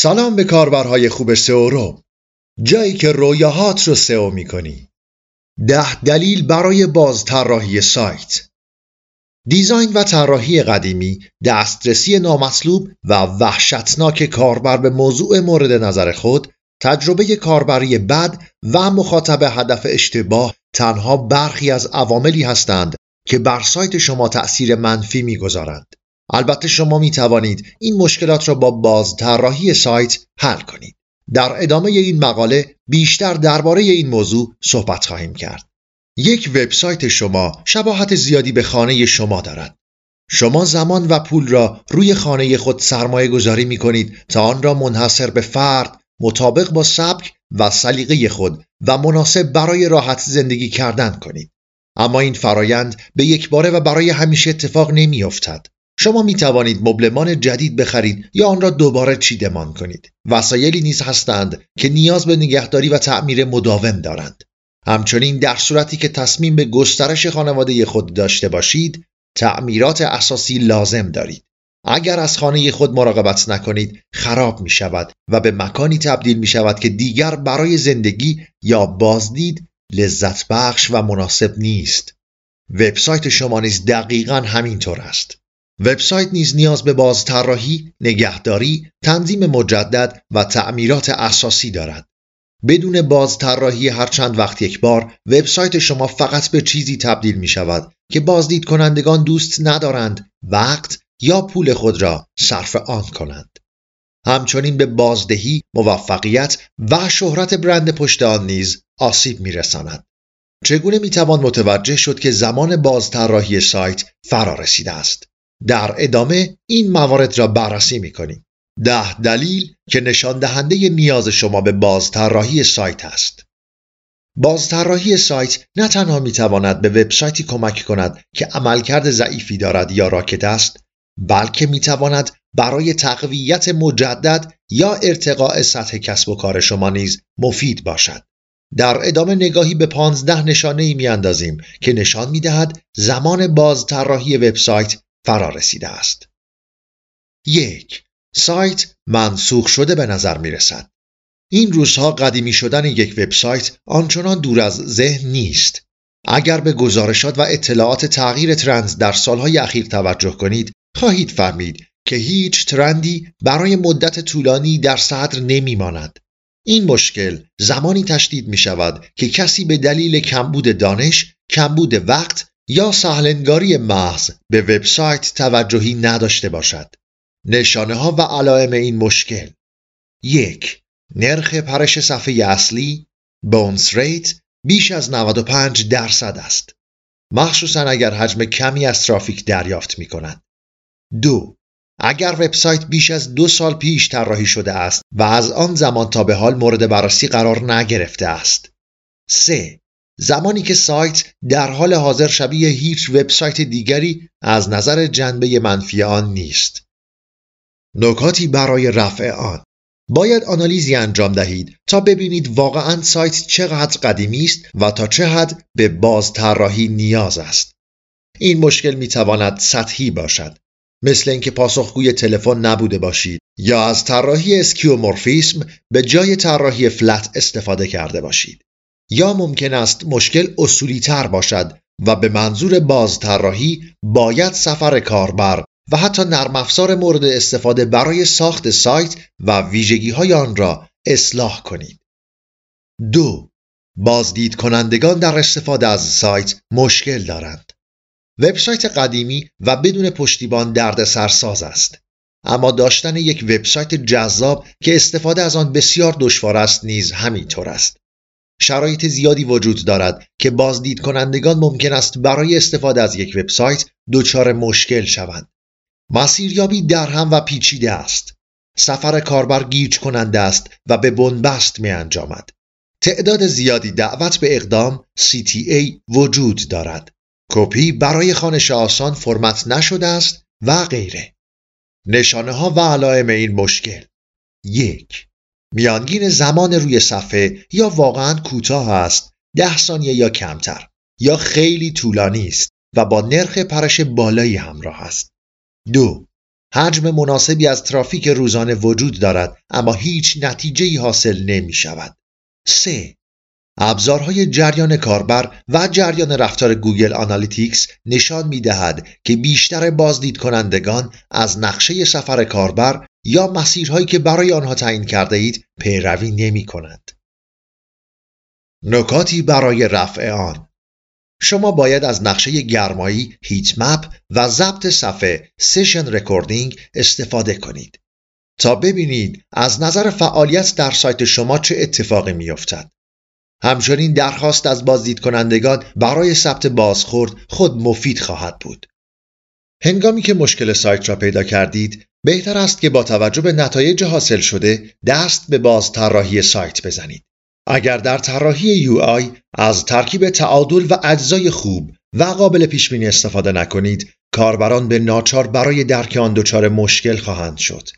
سلام به کاربرهای خوب سئو، جایی که رویاهات رو سئو می‌کنی. 10 دلیل برای بازطراحی سایت. دیزاین و طراحی قدیمی، دسترسی نامطلوب و وحشتناک کاربر به موضوع مورد نظر خود، تجربه کاربری بد و مخاطب هدف اشتباه تنها برخی از عواملی هستند که بر سایت شما تأثیر منفی می‌گذارند. البته شما می توانید این مشکلات را با بازطراحی سایت حل کنید. در ادامه این مقاله بیشتر درباره این موضوع صحبت خواهیم کرد. یک وبسایت شما شباهت زیادی به خانه شما دارد. شما زمان و پول را روی خانه خود سرمایه گذاری می کنید تا آن را منحصر به فرد، مطابق با سبک و سلیقه خود و مناسب برای راحت زندگی کردن کنید. اما این فرایند به یک باره و برای همیشه اتفاق نمی افتد. شما می توانید مبلمان جدید بخرید یا آن را دوباره چیدمان کنید. وسایلی نیز هستند که نیاز به نگهداری و تعمیر مداوم دارند. همچنین در صورتی که تصمیم به گسترش خانواده خود داشته باشید، تعمیرات اساسی لازم دارید. اگر از خانه خود مراقبت نکنید، خراب می شود و به مکانی تبدیل می شود که دیگر برای زندگی یا بازدید لذت بخش و مناسب نیست. وبسایت شما نیز دقیقاً همینطور است. وبسایت نیز نیاز به بازطراحی، نگهداری، تنظیم مجدد و تعمیرات اساسی دارد. بدون بازطراحی هر چند وقت یک بار، وبسایت شما فقط به چیزی تبدیل می شود که بازدید کنندگان دوست ندارند وقت یا پول خود را صرف آن کنند. همچنین به بازدهی، موفقیت و شهرت برند پشت آن نیز آسیب می رساند. چگونه می توان متوجه شد که زمان بازطراحی سایت فرا رسیده است؟ در ادامه این موارد را بررسی می‌کنیم. 10 دلیل که نشان دهنده نیاز شما به بازطراحی سایت است. بازطراحی سایت نه تنها می‌تواند به وبسایتی کمک کند که عملکرد ضعیفی دارد یا راکد است، بلکه می‌تواند برای تقویت مجدد یا ارتقاء سطح کسب و کار شما نیز مفید باشد. در ادامه نگاهی به 15 نشانه‌ای می‌اندازیم که نشان می‌دهد زمان بازطراحی وبسایت فرا رسیده است. 1. سایت منسوخ شده به نظر می رسد. این روزها قدیمی شدن یک وبسایت آنچنان دور از ذهن نیست. اگر به گزارشات و اطلاعات تغییر ترند در سالهای اخیر توجه کنید، خواهید فهمید که هیچ ترندی برای مدت طولانی در صدر نمی ماند. این مشکل زمانی تشدید می شود که کسی به دلیل کمبود دانش، کمبود وقت یا سهلنگاری محض به وبسایت توجهی نداشته باشد. نشانه ها و علائم این مشکل: 1. نرخ پرش صفحه اصلی (bounce rate) بیش از 95% است، مخصوصاً اگر حجم کمی از ترافیک دریافت می کند. 2. اگر وبسایت بیش از 2 سال پیش طراحی شده است و از آن زمان تا به حال مورد بررسی قرار نگرفته است. 3. زمانی که سایت در حال حاضر شبیه هیچ وبسایت دیگری از نظر جنبه منفی آن نیست. نکاتی برای رفع آن: باید آنالیزی انجام دهید تا ببینید واقعاً سایت چقدر قدیمی است و تا چه حد به بازطراحی نیاز است. این مشکل میتواند سطحی باشد، مثل اینکه پاسخگوی تلفن نبوده باشید یا از طراحی اسکیومورفیسم به جای طراحی فلت استفاده کرده باشید. یا ممکن است مشکل اصولی تر باشد و به منظور بازطراحی باید سفر کاربر و حتی نرم افزار مورد استفاده برای ساخت سایت و ویژگی های آن را اصلاح کنید. 2. بازدید کنندگان در استفاده از سایت مشکل دارند. وبسایت قدیمی و بدون پشتیبان دردسرساز است، اما داشتن یک وبسایت جذاب که استفاده از آن بسیار دشوار است نیز همینطور است. شرایط زیادی وجود دارد که بازدید کنندگان ممکن است برای استفاده از یک وبسایت دچار مشکل شوند. مسیریابی درهم و پیچیده است. سفر کاربر گیج کننده است و به بنبست می انجامد. تعداد زیادی دعوت به اقدام (CTA) وجود دارد. کپی برای خوانش آسان فرمت نشده است و غیره. نشانه ها و علائم این مشکل: 1. میانگین زمان روی صفحه یا واقعاً کوتاه است، 10 ثانیه یا کمتر، یا خیلی طولانی است و با نرخ پرش بالایی همراه است. 2. حجم مناسبی از ترافیک روزانه وجود دارد اما هیچ نتیجه‌ای حاصل نمی شود. 3. ابزارهای جریان کاربر و جریان رفتار گوگل آنالیتیکس نشان می دهد که بیشتر بازدید کنندگان از نقشه سفر کاربر یا مسیرهایی که برای آنها تعیین کرده اید پیروی نمی کنند. نکاتی برای رفع آن: شما باید از نقشه گرمایی، هیت مپ و ضبط صفحه سشن رکوردینگ استفاده کنید تا ببینید از نظر فعالیت در سایت شما چه اتفاقی می‌افتد. همچنین درخواست از بازدید کنندگان برای ثبت بازخورد خود مفید خواهد بود. هنگامی که مشکل سایت را پیدا کردید، بهتر است که با توجه به نتایج حاصل شده دست به بازطراحی سایت بزنید. اگر در طراحی UI از ترکیب تعادل و اجزای خوب و قابل پیشبینی استفاده نکنید، کاربران به ناچار برای درک آن دچار مشکل خواهند شد.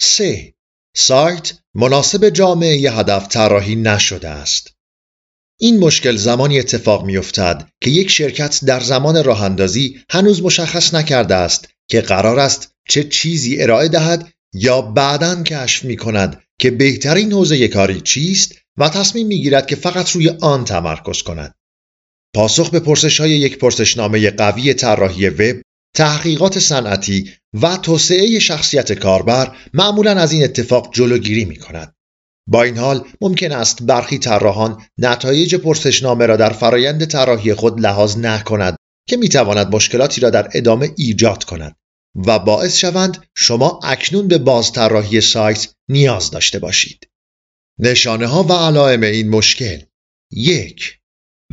3. سایت مناسب جامعه هدف طراحی نشده است. این مشکل زمانی اتفاق می‌افتد که یک شرکت در زمان راه‌اندازی هنوز مشخص نکرده است که قرار است چه چیزی ارائه دهد یا بعداً کشف می‌کند که بهترین حوزه کاری چیست و تصمیم می‌گیرد که فقط روی آن تمرکز کند. پاسخ به پرسش‌های یک پرسشنامه قوی طراحی وب، تحقیقات صنعتی و توسعه شخصیت کاربر معمولاً از این اتفاق جلوگیری می‌کند. با این حال ممکن است برخی طراحان نتایج پرسشنامه را در فرایند طراحی خود لحاظ نکند که می‌تواند مشکلاتی را در ادامه ایجاد کند و باعث شوند شما اکنون به بازطراحی سایت نیاز داشته باشید. نشانه ها و علائم این مشکل: 1.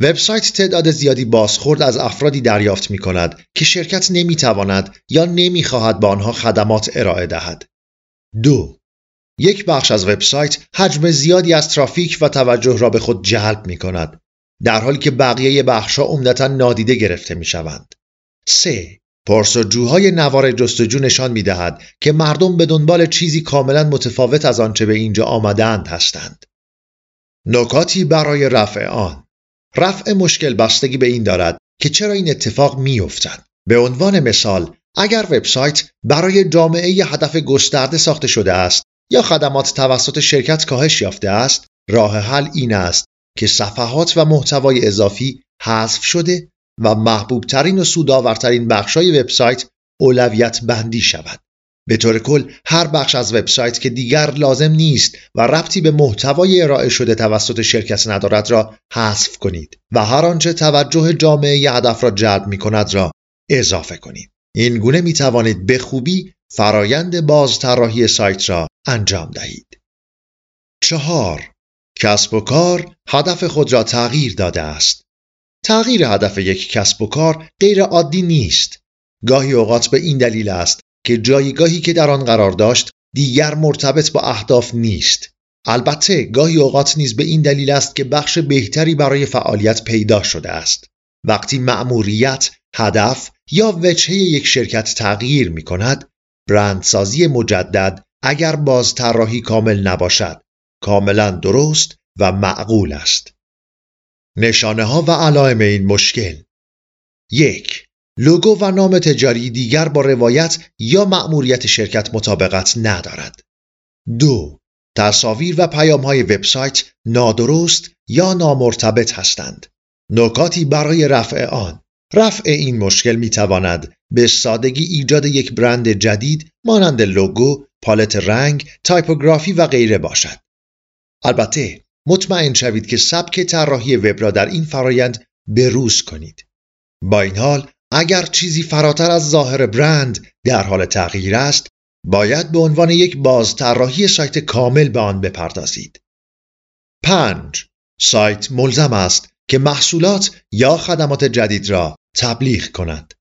وبسایت تعداد زیادی بازخورد از افرادی دریافت می کند که شرکت نمی تواند یا نمی خواهد با آنها خدمات ارائه دهد. 2. یک بخش از وبسایت حجم زیادی از ترافیک و توجه را به خود جلب می کند، در حالی که بقیه بخش‌ها عمدتاً نادیده گرفته می شوند. 3. پرسجوهای نوار جستجو نشان می دهد که مردم به دنبال چیزی کاملا متفاوت از آنچه به اینجا آمدند هستند. نکاتی برای رفع آن: رفع مشکل بستگی به این دارد که چرا این اتفاق می افتد. به عنوان مثال، اگر وبسایت برای جامعه هدف گسترده ساخته شده است یا خدمات توسط شرکت کاهش یافته است، راه حل این است که صفحات و محتوای اضافی حذف شده و محبوب ترین و سودآورترین بخش‌های وبسایت اولویت بندی شود. به طور کل هر بخش از وبسایت که دیگر لازم نیست و ربطی به محتوای ارائه شده توسط شرکت ندارد را حذف کنید و هر آنچه توجه جامعه هدف را جلب می‌کند را اضافه کنید. این گونه می‌توانید به خوبی فرایند بازطراحی سایت را انجام دهید. 4. کسب و کار هدف خود را تغییر داده است. تغییر هدف یک کسب و کار غیر عادی نیست. گاهی اوقات به این دلیل است که جایگاهی که در آن قرار داشت دیگر مرتبط با اهداف نیست. البته گاهی اوقات نیز به این دلیل است که بخش بهتری برای فعالیت پیدا شده است. وقتی مأموریت، هدف یا وجهه یک شرکت تغییر می کند، برندسازی مجدد اگر بازطراحی کامل نباشد، کاملا درست و معقول است. نشانه ها و علائم این مشکل: 1. لوگو و نام تجاری دیگر با روایت یا مأموریت شرکت مطابقت ندارد. 2. تصاویر و پیام های وبسایت نادرست یا نامرتبط هستند. نکاتی برای رفع آن: رفع این مشکل می تواند به سادگی ایجاد یک برند جدید مانند لوگو، پالت رنگ، تایپوگرافی و غیره باشد. البته مطمئن شوید که سبک طراحی وب را در این فرایند بروز کنید. با این حال، اگر چیزی فراتر از ظاهر برند در حال تغییر است، باید به عنوان یک بازطراحی سایت کامل به آن بپردازید. 5. سایت ملزم است که محصولات یا خدمات جدید را تبلیغ کند.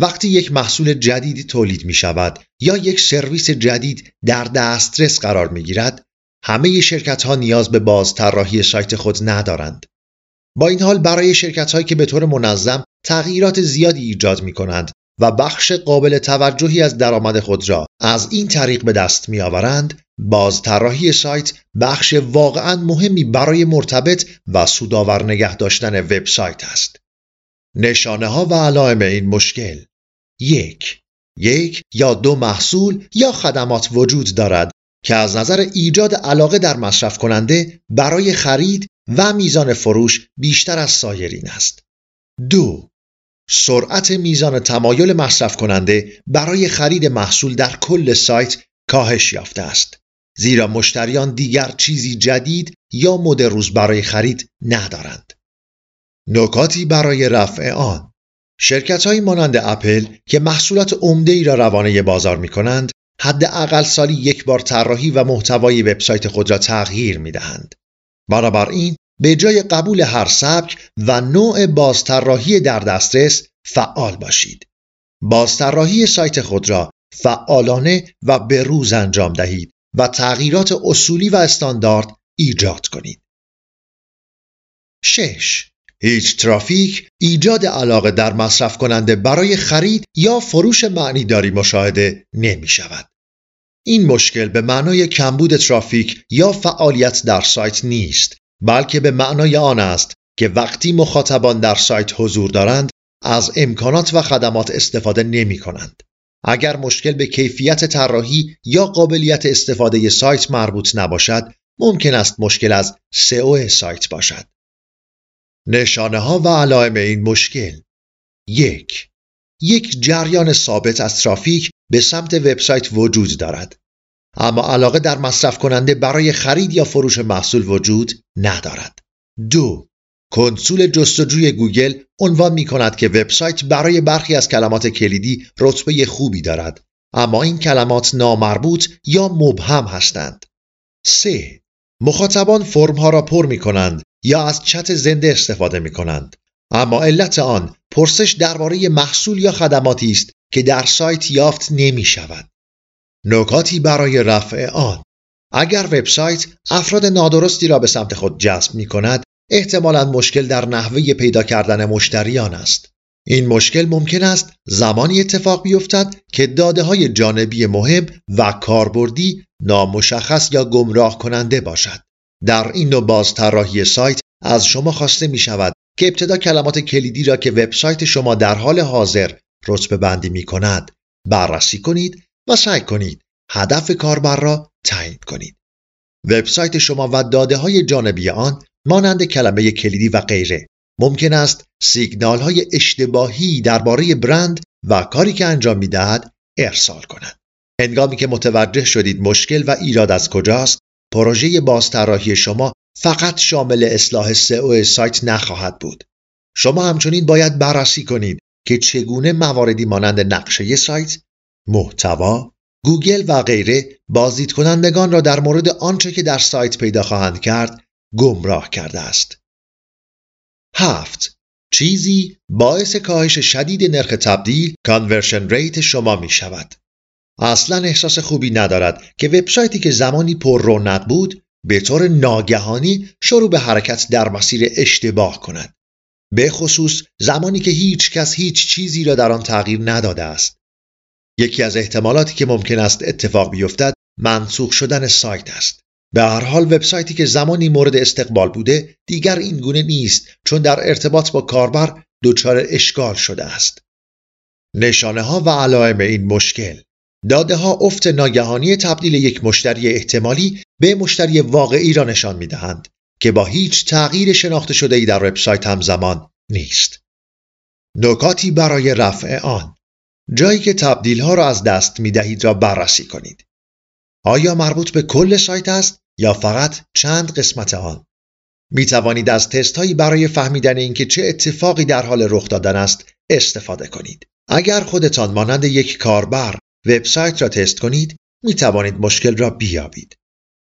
وقتی یک محصول جدید تولید می شود یا یک سرویس جدید در دسترس قرار می گیرد، همه شرکت ها نیاز به بازطراحی سایت خود ندارند. با این حال برای شرکت هایی که به طور منظم تغییرات زیادی ایجاد می کنند و بخش قابل توجهی از درآمد خود را از این طریق به دست می آورند، بازطراحی سایت بخش واقعاً مهمی برای مرتبط و سودآور نگه داشتن وبسایت است. نشانه ها و علائم این مشکل: 1. یک یا دو محصول یا خدمات وجود دارد که از نظر ایجاد علاقه در مصرف کننده برای خرید و میزان فروش بیشتر از سایرین است. دو، سرعت میزان تمایل مصرف کننده برای خرید محصول در کل سایت کاهش یافته است، زیرا مشتریان دیگر چیزی جدید یا مد روز برای خرید ندارند. نکاتی برای رفع آن: شرکت‌هایی مانند اپل که محصولات عمده‌ای را روانه بازار می‌کنند، حداقل سالی یک بار طراحی و محتوای وبسایت خود را تغییر می‌دهند. بنابراین به جای قبول هر سبک و نوع بازطراحی در دسترس فعال باشید. بازطراحی سایت خود را فعالانه و به‌روز انجام دهید و تغییرات اصولی و استاندارد ایجاد کنید. 6. هیچ ترافیک، ایجاد علاقه در مصرف کننده برای خرید یا فروش معنیداری مشاهده نمی شود. این مشکل به معنای کمبود ترافیک یا فعالیت در سایت نیست، بلکه به معنای آن است که وقتی مخاطبان در سایت حضور دارند، از امکانات و خدمات استفاده نمی کنند. اگر مشکل به کیفیت طراحی یا قابلیت استفاده سایت مربوط نباشد، ممکن است مشکل از سئو سایت باشد. نشانه ها و علائم این مشکل: 1. یک جریان ثابت از ترافیک به سمت وبسایت وجود دارد، اما علاقه در مصرف کننده برای خرید یا فروش محصول وجود ندارد. 2. کنسول جستجوی گوگل عنوان می‌کند که وبسایت برای برخی از کلمات کلیدی رتبه خوبی دارد، اما این کلمات نامربوط یا مبهم هستند. 3. مخاطبان فرم‌ها را پر می‌کنند یا از چت زنده استفاده می‌کنند، اما علت آن پرسش درباره محصول یا خدماتی است که در سایت یافت نمی‌شود. نکاتی برای رفع آن: اگر وبسایت افراد نادرستی را به سمت خود جذب می‌کند، احتمالاً مشکل در نحوه پیدا کردن مشتریان است. این مشکل ممکن است زمانی اتفاق بیفتد که داده‌های جانبی مهم و کاربردی نامشخص یا گمراه کننده باشد. در این نوع بازطراحی سایت از شما خواسته می شود که ابتدا کلمات کلیدی را که وبسایت شما در حال حاضر رتبه بندی می کند بررسی کنید و سعی کنید هدف کاربر را تعیین کنید. وبسایت شما و داده‌های جانبی آن مانند کلمه کلیدی و غیره ممکن است سیگنال‌های اشتباهی درباره برند و کاری که انجام می‌دهد ارسال کند. هنگامی که متوجه شدید مشکل و ایراد از کجاست، پروژه بازطراحی شما فقط شامل اصلاح سئو سایت نخواهد بود. شما همچنین باید بررسی کنید که چگونه مواردی مانند نقشه سایت، محتوا، گوگل و غیره بازدیدکنندگان را در مورد آنچه که در سایت پیدا خواهند کرد گمراه کرده است. 7. چیزی باعث کاهش شدید نرخ تبدیل (conversion rate) شما می شود. اصلا احساس خوبی ندارد که وبسایتی که زمانی پر رونق بود به طور ناگهانی شروع به حرکت در مسیر اشتباه کند، به خصوص زمانی که هیچ کس هیچ چیزی را در آن تغییر نداده است. یکی از احتمالاتی که ممکن است اتفاق بیفتد منسوخ شدن سایت است. به هر حال وبسایتی که زمانی مورد استقبال بوده دیگر این گونه نیست، چون در ارتباط با کاربر دچار اشکال شده است. نشانه ها و علائم این مشکل: داده ها افت ناگهانی تبدیل یک مشتری احتمالی به مشتری واقعی را نشان می دهند که با هیچ تغییر شناخته شده ای در وبسایت همزمان نیست. نکاتی برای رفع آن: جایی که تبدیل ها را از دست می دهید را بررسی کنید. آیا مربوط به کل سایت است یا فقط چند قسمت آن؟ می توانید از تست هایی برای فهمیدن اینکه چه اتفاقی در حال رخ دادن است استفاده کنید. اگر خودتان مانند یک کاربر وبسایت را تست کنید، می توانید مشکل را بیابید.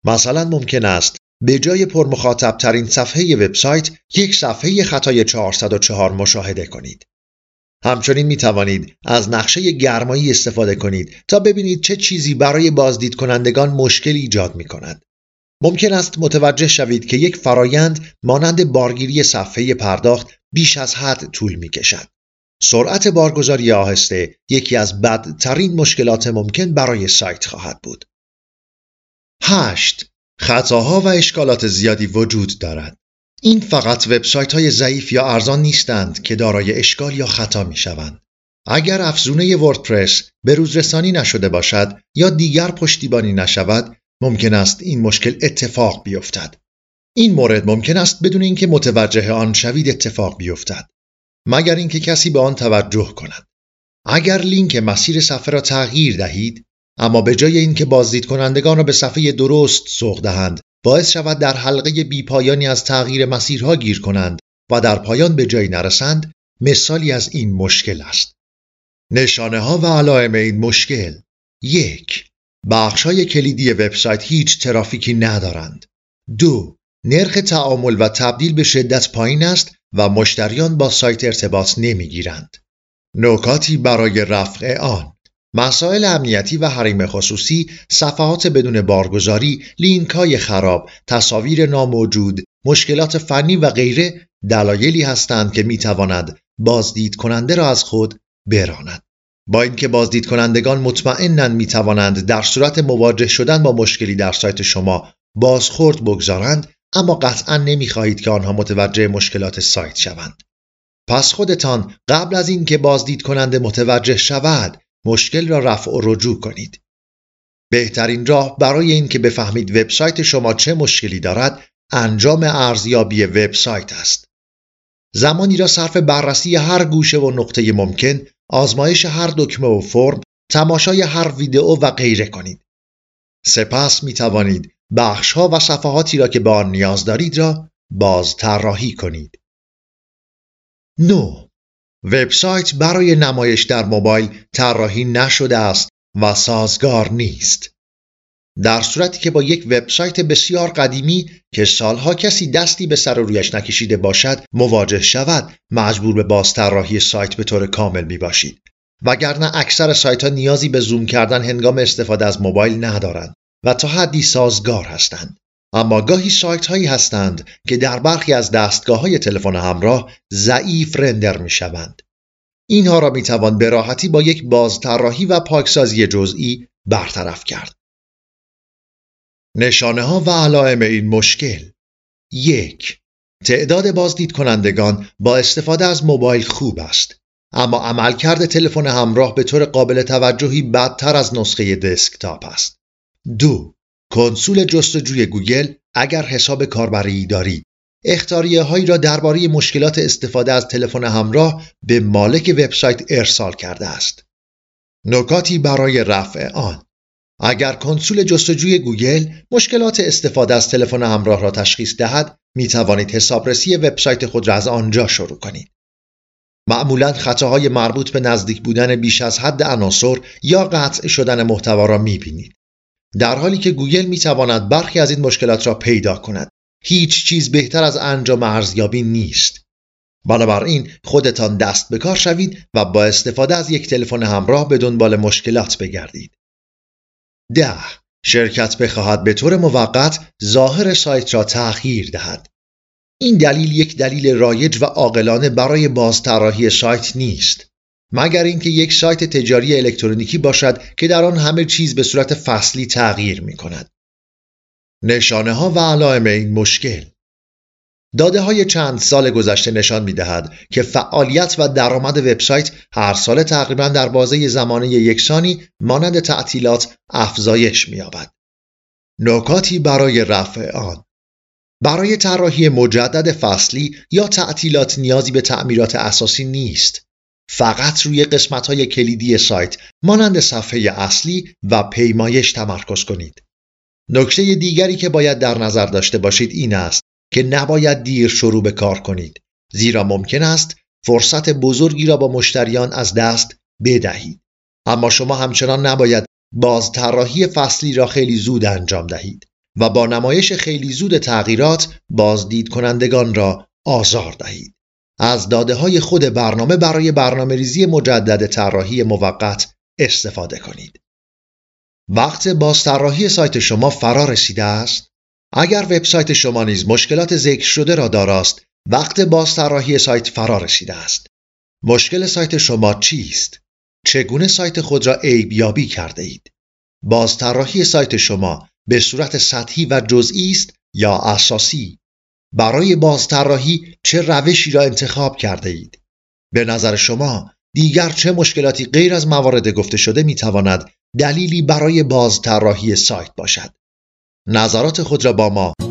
مثلا ممکن است به جای پرمخاطب ترین صفحه وبسایت یک صفحه خطای 404 مشاهده کنید. همچنین می توانید از نقشه گرمایی استفاده کنید تا ببینید چه چیزی برای بازدید کنندگان مشکل ایجاد می کند. ممکن است متوجه شوید که یک فرایند مانند بارگیری صفحه پرداخت بیش از حد طول می کشد. سرعت بارگذاری آهسته یکی از بدترین مشکلات ممکن برای سایت خواهد بود. 8. خطاها و اشکالات زیادی وجود دارد. این فقط وبسایت‌های ضعیف یا ارزان نیستند که دارای اشکال یا خطا می‌شوند. اگر افزونه وردپرس به روز رسانی نشده باشد یا دیگر پشتیبانی نشود، ممکن است این مشکل اتفاق بیفتد. این مورد ممکن است بدون اینکه متوجه آن شوید اتفاق بیفتد، مگر اینکه کسی به آن توجه کند. اگر لینک مسیر صفحه را تغییر دهید، اما به جای اینکه بازدید کنندگان را به صفحه درست سوق دهند، باعث شود در حلقه بیپایانی از تغییر مسیرها گیر کنند و در پایان به جایی نرسند، مثالی از این مشکل است. نشانه ها و علائم این مشکل: 1. بخش های کلیدی وبسایت هیچ ترافیکی ندارند. 2. نرخ تعامل و تبدیل به شدت پایین است و مشتریان با سایت ارتباط نمیگیرند. نکاتی برای رفع آن: مسائل امنیتی و حریم خصوصی، صفحات بدون بارگذاری، لینک‌های خراب، تصاویر ناموجود، مشکلات فنی و غیره دلایلی هستند که میتواند بازدید کننده را از خود براند. با اینکه بازدید کنندگان مطمئناً میتوانند در صورت مواجه شدن با مشکلی در سایت شما بازخورد بگذارند، اما قطعاً نمیخواهید که آنها متوجه مشکلات سایت شوند. پس خودتان قبل از اینکه بازدید کننده متوجه شود، مشکل را رفع و رجوع کنید. بهترین راه برای اینکه بفهمید وبسایت شما چه مشکلی دارد، انجام ارزیابی وبسایت است. زمانی را صرف بررسی هر گوشه و نقطه ممکن، آزمایش هر دکمه و فرم، تماشای هر ویدئو و غیره کنید. سپس می توانید بخش‌ها و صفحاتی را که به آن نیاز دارید را باز طراحی کنید. 9. وبسایت برای نمایش در موبایل طراحی نشده است و سازگار نیست. در صورتی که با یک وبسایت بسیار قدیمی که سالها کسی دستی به سر و رویش نکشیده باشد مواجه شود، مجبور به بازطراحی سایت به طور کامل می باشید، وگرنه اکثر سایت‌ها نیازی به زوم کردن هنگام استفاده از موبایل ندارند و تا حدی سازگار هستند. اما گاهی سایت‌هایی هستند که در برخی از دستگاه‌های تلفن همراه ضعیف رندر می‌شوند. اینها را می‌توان به راحتی با یک بازطراحی و پاکسازی جزئی برطرف کرد. نشانه‌ها و علائم این مشکل: 1. تعداد بازدید کنندگان با استفاده از موبایل خوب است، اما عملکرد تلفن همراه به طور قابل توجهی بدتر از نسخه دسکتاپ است. 2. کنسول جستجوی گوگل، اگر حساب کاربری دارید، اخطاریه‌هایی را درباره مشکلات استفاده از تلفن همراه به مالک وبسایت ارسال کرده است. نکاتی برای رفع آن: اگر کنسول جستجوی گوگل مشکلات استفاده از تلفن همراه را تشخیص دهد، می توانید حسابرسی وبسایت خود را از آنجا شروع کنید. معمولاً خطاهای مربوط به نزدیک بودن بیش از حد عناصر یا قطع شدن محتوا را می‌بینید، در حالی که گوگل می‌تواند برخی از این مشکلات را پیدا کند. هیچ چیز بهتر از انجام ارزیابی نیست. بنابراین خودتان دست به کار شوید و با استفاده از یک تلفن همراه به دنبال مشکلات بگردید. 10. شرکت بخواهد به طور موقت ظاهر سایت را تغییر دهد. این دلیل یک دلیل رایج و عاقلانه برای بازطراحی سایت نیست، مگر اینکه یک سایت تجاری الکترونیکی باشد که در آن همه چیز به صورت فصلی تغییر می کند. نشانه‌ها و علائم این مشکل: داده‌های چند سال گذشته نشان می‌دهد که فعالیت و درآمد وبسایت هر سال تقریباً در بازه زمانی یکسانی مانند تعطیلات افزایش می‌یابد. نکاتی برای رفع آن: برای طراحی مجدد فصلی یا تعطیلات نیازی به تعمیرات اساسی نیست. فقط روی قسمت‌های کلیدی سایت مانند صفحه اصلی و پیمایش تمرکز کنید. نکته دیگری که باید در نظر داشته باشید این است که نباید دیر شروع به کار کنید، زیرا ممکن است فرصت بزرگی را با مشتریان از دست بدهید. اما شما همچنان نباید بازطراحی فصلی را خیلی زود انجام دهید و با نمایش خیلی زود تغییرات بازدید کنندگان را آزار دهید. از داده‌های خود برنامه برای برنامه‌ریزی مجدد طراحی موقت استفاده کنید. وقت بازطراحی سایت شما فرا رسیده است. اگر وبسایت شما نیز مشکلات ذکر شده را داراست، وقت بازطراحی سایت فرا رسیده است. مشکل سایت شما چیست؟ چگونه سایت خود را عیب‌یابی کرده اید؟ بازطراحی سایت شما به صورت سطحی و جزئی است یا اساسی؟ برای بازطراحی چه روشی را انتخاب کرده اید؟ به نظر شما دیگر چه مشکلاتی غیر از موارد گفته شده میتواند دلیلی برای بازطراحی سایت باشد؟ نظرات خود را با ما